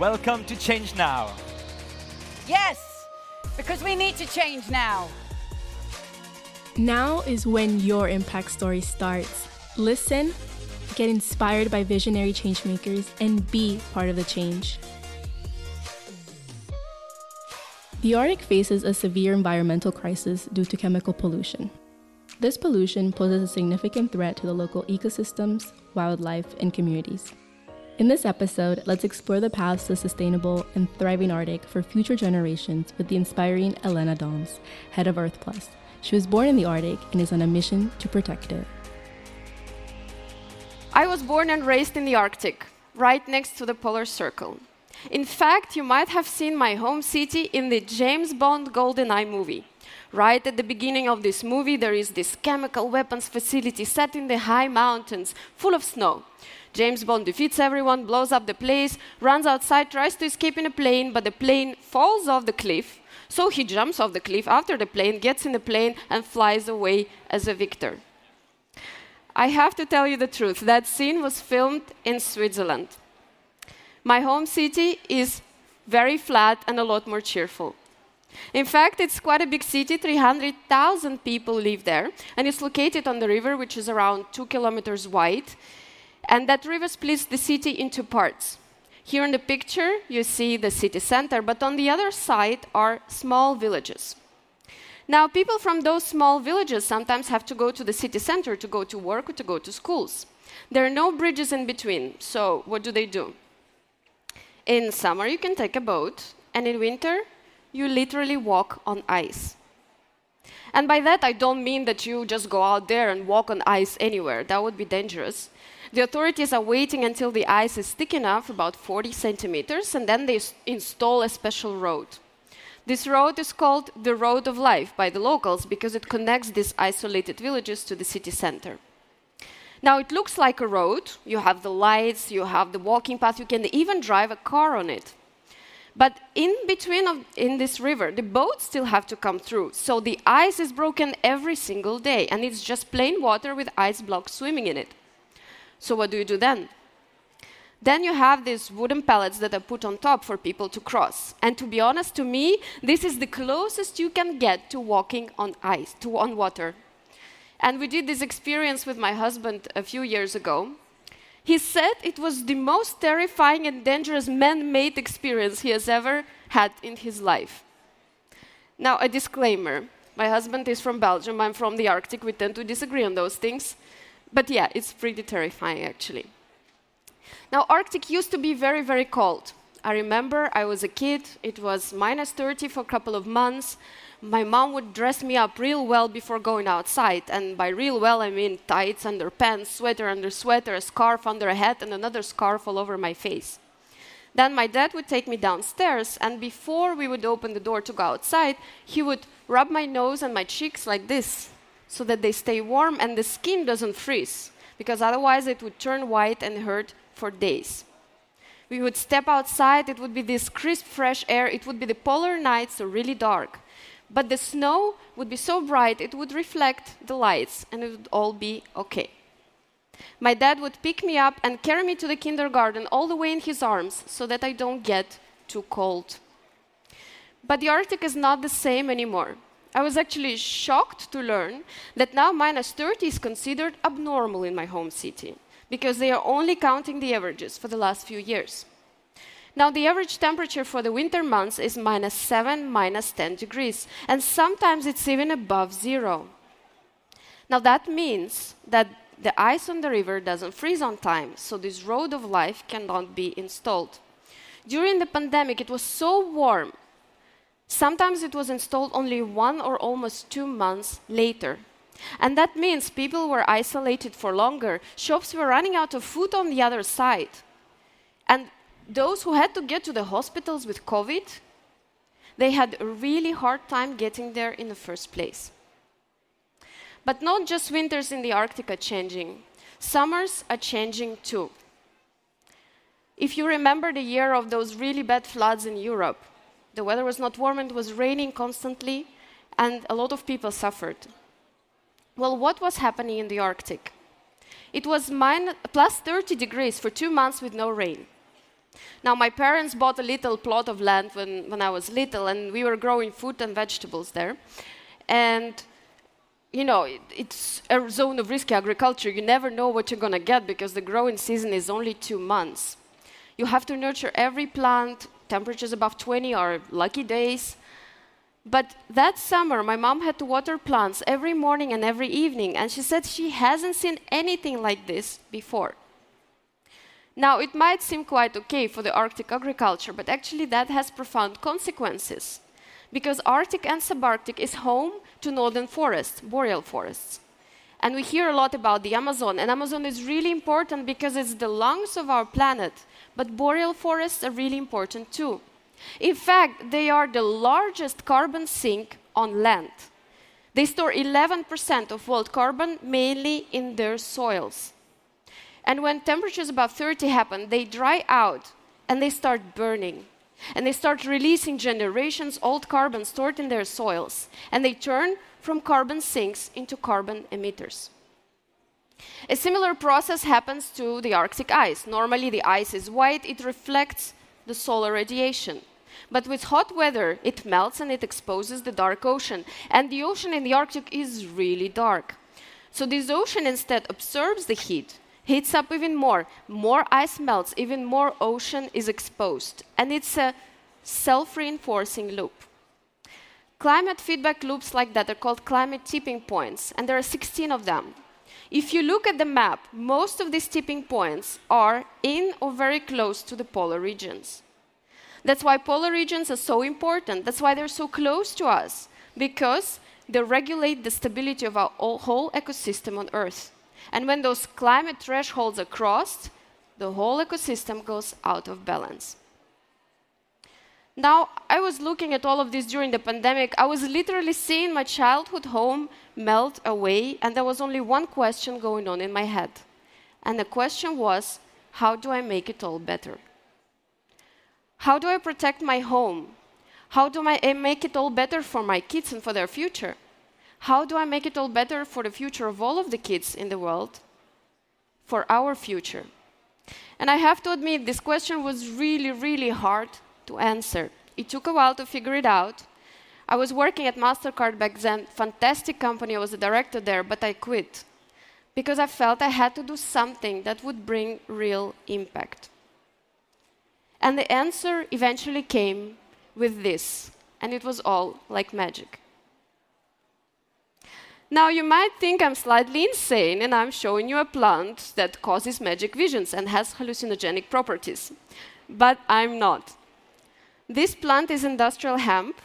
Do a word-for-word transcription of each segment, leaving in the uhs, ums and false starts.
Welcome to Change Now. Yes, because we need to change now. Now is when your impact story starts. Listen, get inspired by visionary changemakers, and be part of the change. The Arctic faces a severe environmental crisis due to chemical pollution. This pollution poses a significant threat to the local ecosystems, wildlife, and communities. In this episode, let's explore the paths to a sustainable and thriving Arctic for future generations with the inspiring Elena Doms, head of Earth Plus. She was born in the Arctic and is on a mission to protect it. I was born and raised in the Arctic, right next to the polar circle. In fact, you might have seen my home city in the James Bond GoldenEye movie. Right at the beginning of this movie, there is this chemical weapons facility set in the high mountains, full of snow. James Bond defeats everyone, blows up the place, runs outside, tries to escape in a plane, but the plane falls off the cliff, so he jumps off the cliff after the plane, gets in the plane, and flies away as a victor. I have to tell you the truth, that scene was filmed in Switzerland. My home city is very flat and a lot more cheerful. In fact, it's quite a big city, three hundred thousand people live there, and it's located on the river, which is around two kilometers wide, and that river splits the city into parts. Here in the picture, you see the city center, but on the other side are small villages. Now, people from those small villages sometimes have to go to the city center to go to work or to go to schools. There are no bridges in between, so what do they do? In summer, you can take a boat, and in winter, you literally walk on ice. And by that, I don't mean that you just go out there and walk on ice anywhere. That would be dangerous. The authorities are waiting until the ice is thick enough, about forty centimeters, and then they install a special road. This road is called the Road of Life by the locals because it connects these isolated villages to the city center. Now, it looks like a road. You have the lights, you have the walking path, you can even drive a car on it. But in between of, in this river, the boats still have to come through, so the ice is broken every single day, and it's just plain water with ice blocks swimming in it. So what do you do then? Then you have these wooden pallets that are put on top for people to cross. And to be honest, to me, this is the closest you can get to walking on ice, to on water. And we did this experience with my husband a few years ago. He said it was the most terrifying and dangerous man-made experience he has ever had in his life. Now, a disclaimer. My husband is from Belgium, I'm from the Arctic, we tend to disagree on those things. But yeah, it's pretty terrifying, actually. Now, Arctic used to be very, very cold. I remember I was a kid, it was minus thirty for a couple of months. My mom would dress me up real well before going outside, and by real well, I mean tights, underpants, sweater under sweater, a scarf under a hat, and another scarf all over my face. Then my dad would take me downstairs, and before we would open the door to go outside, he would rub my nose and my cheeks like this, so that they stay warm and the skin doesn't freeze, because otherwise it would turn white and hurt for days. We would step outside, it would be this crisp, fresh air, it would be the polar nights, so really dark. But the snow would be so bright, it would reflect the lights, and it would all be okay. My dad would pick me up and carry me to the kindergarten all the way in his arms so that I don't get too cold. But the Arctic is not the same anymore. I was actually shocked to learn that now minus thirty is considered abnormal in my home city because they are only counting the averages for the last few years. Now, the average temperature for the winter months is minus seven, minus ten degrees, and sometimes it's even above zero. Now, that means that the ice on the river doesn't freeze on time, so this road of life cannot be installed. During the pandemic, it was so warm. Sometimes it was installed only one or almost two months later. And that means people were isolated for longer. Shops were running out of food on the other side. And those who had to get to the hospitals with COVID, they had a really hard time getting there in the first place. But not just winters in the Arctic are changing. Summers are changing too. If you remember the year of those really bad floods in Europe, the weather was not warm and it was raining constantly, and a lot of people suffered. Well, what was happening in the Arctic? It was minus, plus thirty degrees for two months with no rain. Now, my parents bought a little plot of land when, when I was little, and we were growing food and vegetables there. And, you know, it, it's a zone of risky agriculture. You never know what you're going to get because the growing season is only two months. You have to nurture every plant. Temperatures above twenty are lucky days. But that summer, my mom had to water plants every morning and every evening, and she said she hasn't seen anything like this before. Now, it might seem quite okay for the Arctic agriculture, but actually that has profound consequences, because Arctic and subarctic is home to northern forests, boreal forests. And we hear a lot about the Amazon, and Amazon is really important because it's the lungs of our planet, but boreal forests are really important too. In fact, they are the largest carbon sink on land. They store eleven percent of world carbon, mainly in their soils. And when temperatures above thirty happen, they dry out and they start burning. And they start releasing generations old carbon stored in their soils. And they turn from carbon sinks into carbon emitters. A similar process happens to the Arctic ice. Normally, the ice is white, it reflects the solar radiation. But with hot weather, it melts and it exposes the dark ocean. And the ocean in the Arctic is really dark. So this ocean instead absorbs the heat, heats up even more. More ice melts, even more ocean is exposed. And it's a self-reinforcing loop. Climate feedback loops like that are called climate tipping points, and there are sixteen of them. If you look at the map, most of these tipping points are in or very close to the polar regions. That's why polar regions are so important. That's why they're so close to us, because they regulate the stability of our whole ecosystem on Earth. And when those climate thresholds are crossed, the whole ecosystem goes out of balance. Now, I was looking at all of this during the pandemic. I was literally seeing my childhood home melt away, and there was only one question going on in my head. And the question was, how do I make it all better? How do I protect my home? How do I make it all better for my kids and for their future? How do I make it all better for the future of all of the kids in the world, for our future? And I have to admit, this question was really, really hard to answer. It took a while to figure it out. I was working at MasterCard back then, fantastic company, I was a director there, but I quit because I felt I had to do something that would bring real impact. And the answer eventually came with this, and it was all like magic. Now, you might think I'm slightly insane and I'm showing you a plant that causes magic visions and has hallucinogenic properties, but I'm not. This plant is industrial hemp.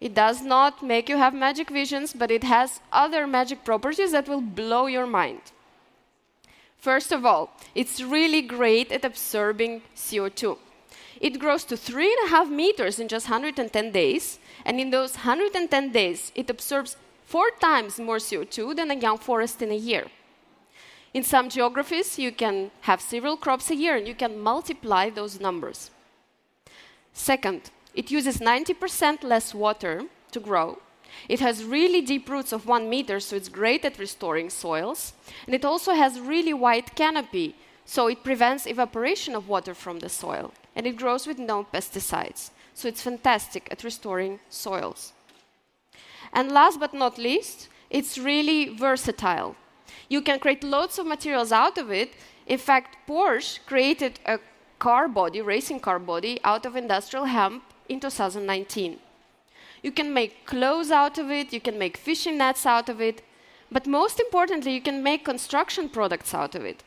It does not make you have magic visions, but it has other magic properties that will blow your mind. First of all, it's really great at absorbing C O two. It grows to three and a half meters in just one hundred ten days, and in those one hundred ten days, it absorbs four times more C O two than a young forest in a year. In some geographies, you can have several crops a year, and you can multiply those numbers. Second, it uses ninety percent less water to grow. It has really deep roots of one meter, so it's great at restoring soils. And it also has really wide canopy, so it prevents evaporation of water from the soil. And it grows with no pesticides, so it's fantastic at restoring soils. And last but not least, it's really versatile. You can create loads of materials out of it. In fact, Porsche created a car body, racing car body, out of industrial hemp in two thousand nineteen. You can make clothes out of it, you can make fishing nets out of it, but most importantly, you can make construction products out of it.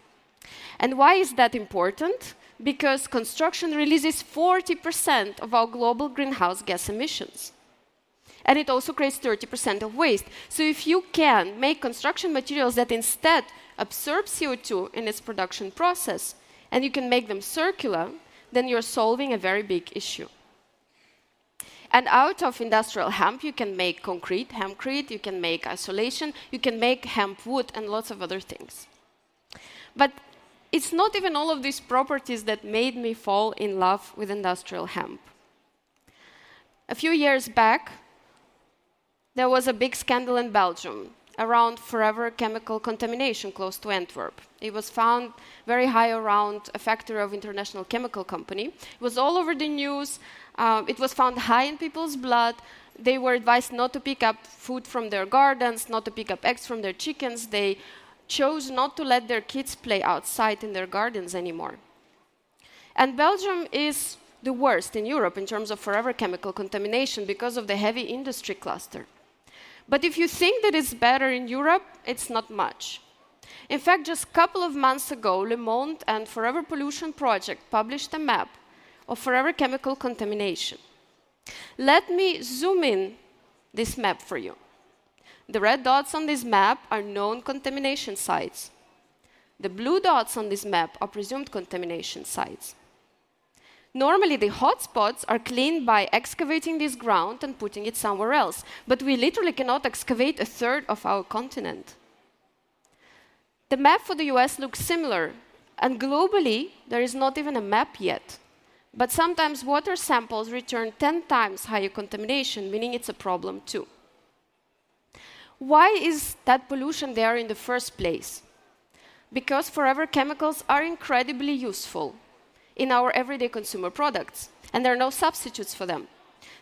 And why is that important? Because construction releases forty percent of our global greenhouse gas emissions. And it also creates thirty percent of waste. So if you can make construction materials that instead absorb C O two in its production process, and you can make them circular, then you're solving a very big issue. And out of industrial hemp, you can make concrete, hempcrete, you can make isolation, you can make hemp wood, and lots of other things. But it's not even all of these properties that made me fall in love with industrial hemp. A few years back, there was a big scandal in Belgium around forever chemical contamination close to Antwerp. It was found very high around a factory of International Chemical Company. It was all over the news. Uh, it was found high in people's blood. They were advised not to pick up food from their gardens, not to pick up eggs from their chickens. They chose not to let their kids play outside in their gardens anymore. And Belgium is the worst in Europe in terms of forever chemical contamination because of the heavy industry cluster. But if you think that it's better in Europe, it's not much. In fact, just a couple of months ago, Le Monde and Forever Pollution Project published a map of forever chemical contamination. Let me zoom in this map for you. The red dots on this map are known contamination sites. The blue dots on this map are presumed contamination sites. Normally, the hotspots are cleaned by excavating this ground and putting it somewhere else, but we literally cannot excavate a third of our continent. The map for the U S looks similar, and globally, there is not even a map yet. But sometimes water samples return ten times higher contamination, meaning it's a problem too. Why is that pollution there in the first place? Because forever chemicals are incredibly useful in our everyday consumer products, and there are no substitutes for them.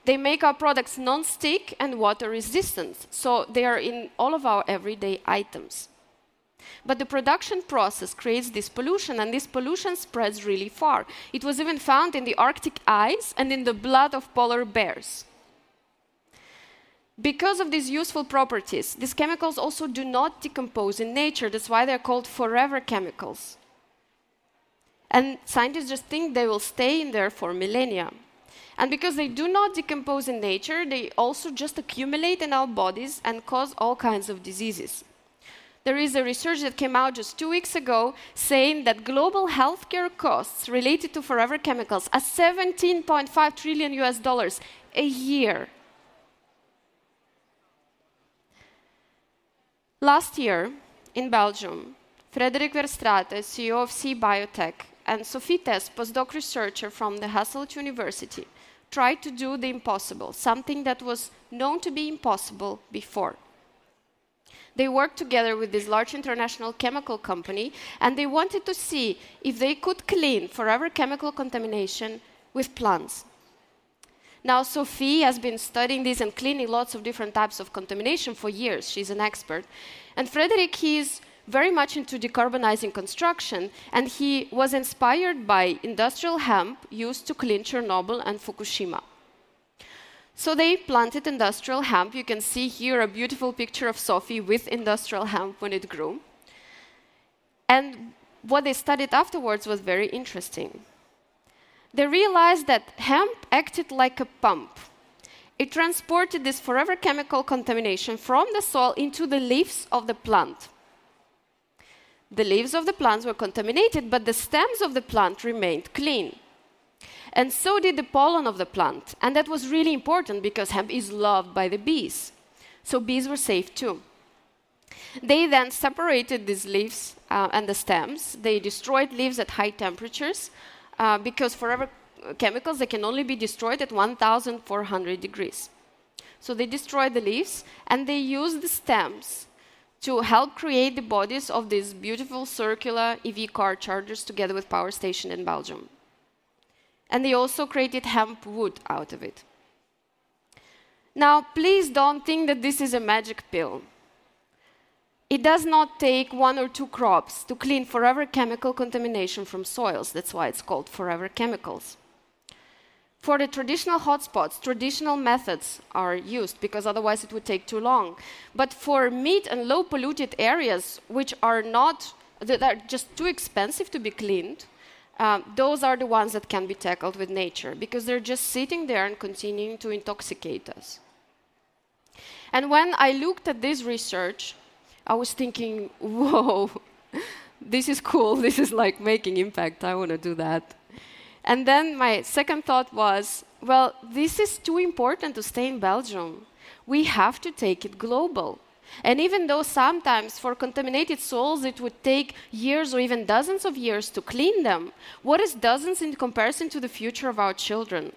They make our products non-stick and water resistant, so they are in all of our everyday items. But the production process creates this pollution, and this pollution spreads really far. It was even found in the Arctic ice and in the blood of polar bears. Because of these useful properties, these chemicals also do not decompose in nature. That's why they're called forever chemicals. And scientists just think they will stay in there for millennia. And because they do not decompose in nature, they also just accumulate in our bodies and cause all kinds of diseases. There is a research that came out just two weeks ago saying that global healthcare costs related to forever chemicals are seventeen point five trillion U S dollars a year. Last year, in Belgium, Frederic Verstraete, C E O of Sea Biotech, and Sophie Tess, postdoc researcher from the Hasselt University, tried to do the impossible, something that was known to be impossible before. They worked together with this large international chemical company, and they wanted to see if they could clean forever chemical contamination with plants. Now, Sophie has been studying this and cleaning lots of different types of contamination for years. She's an expert. And Frederic, he's very much into decarbonizing construction, and he was inspired by industrial hemp used to clean Chernobyl and Fukushima. So they planted industrial hemp. You can see here a beautiful picture of Sophie with industrial hemp when it grew. And what they studied afterwards was very interesting. They realized that hemp acted like a pump. It transported this forever chemical contamination from the soil into the leaves of the plant. The leaves of the plants were contaminated, but the stems of the plant remained clean. And so did the pollen of the plant. And that was really important because hemp is loved by the bees. So bees were safe too. They then separated these leaves uh, and the stems. They destroyed leaves at high temperatures. Uh, because forever chemicals, they can only be destroyed at one thousand four hundred degrees. So they destroy the leaves, and they use the stems to help create the bodies of these beautiful circular E V car chargers together with power station in Belgium. And they also created hemp wood out of it. Now, please don't think that this is a magic pill. It does not take one or two crops to clean forever chemical contamination from soils. That's why it's called forever chemicals. For the traditional hotspots, traditional methods are used, because otherwise it would take too long. But for mid and low polluted areas, which are not, that are just too expensive to be cleaned, uh, those are the ones that can be tackled with nature, because they're just sitting there and continuing to intoxicate us. And when I looked at this research, I was thinking, whoa, this is cool. This is like making impact. I want to do that. And then my second thought was, well, this is too important to stay in Belgium. We have to take it global. And even though sometimes for contaminated soils it would take years or even dozens of years to clean them, what is dozens in comparison to the future of our children?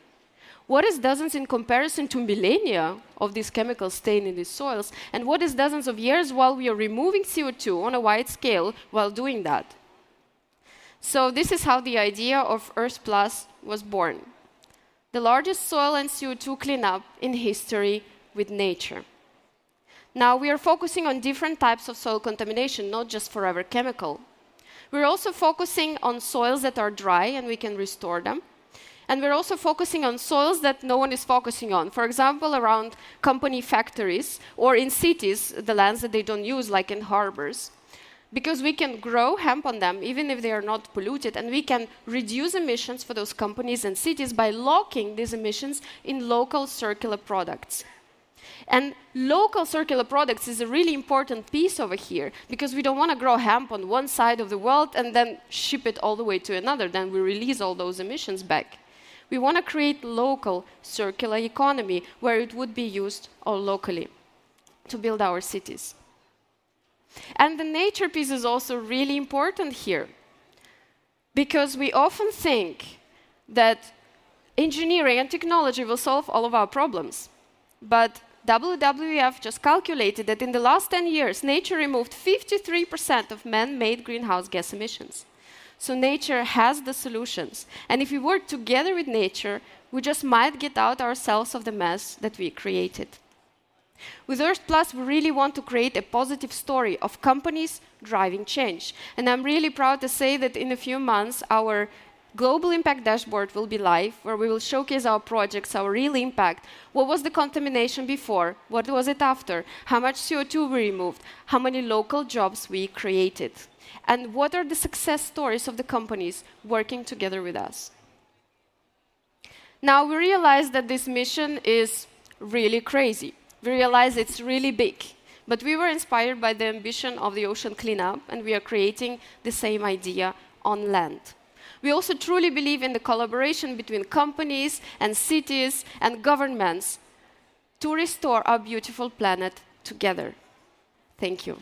What is dozens in comparison to millennia of these chemical stain in these soils? And what is dozens of years while we are removing C O two on a wide scale while doing that? So this is how the idea of Earth Plus was born. The largest soil and C O two cleanup in history with nature. Now we are focusing on different types of soil contamination, not just forever chemical. We're also focusing on soils that are dry and we can restore them. And we're also focusing on soils that no one is focusing on. For example, around company factories or in cities, the lands that they don't use, like in harbors. Because we can grow hemp on them, even if they are not polluted, and we can reduce emissions for those companies and cities by locking these emissions in local circular products. And local circular products is a really important piece over here, because we don't want to grow hemp on one side of the world and then ship it all the way to another. Then we release all those emissions back. We want to create local circular economy where it would be used all locally to build our cities. And the nature piece is also really important here, because we often think that engineering and technology will solve all of our problems. But W W F just calculated that in the last ten years, nature removed fifty-three percent of man-made greenhouse gas emissions. So nature has the solutions. And if we work together with nature, we just might get out ourselves of the mess that we created. With Earth Plus, we really want to create a positive story of companies driving change. And I'm really proud to say that in a few months, our Global Impact Dashboard will be live, where we will showcase our projects, our real impact. What was the contamination before? What was it after? How much C O two we removed? How many local jobs we created? And what are the success stories of the companies working together with us? Now, we realize that this mission is really crazy. We realize it's really big. But we were inspired by the ambition of the ocean cleanup, and we are creating the same idea on land. We also truly believe in the collaboration between companies and cities and governments to restore our beautiful planet together. Thank you.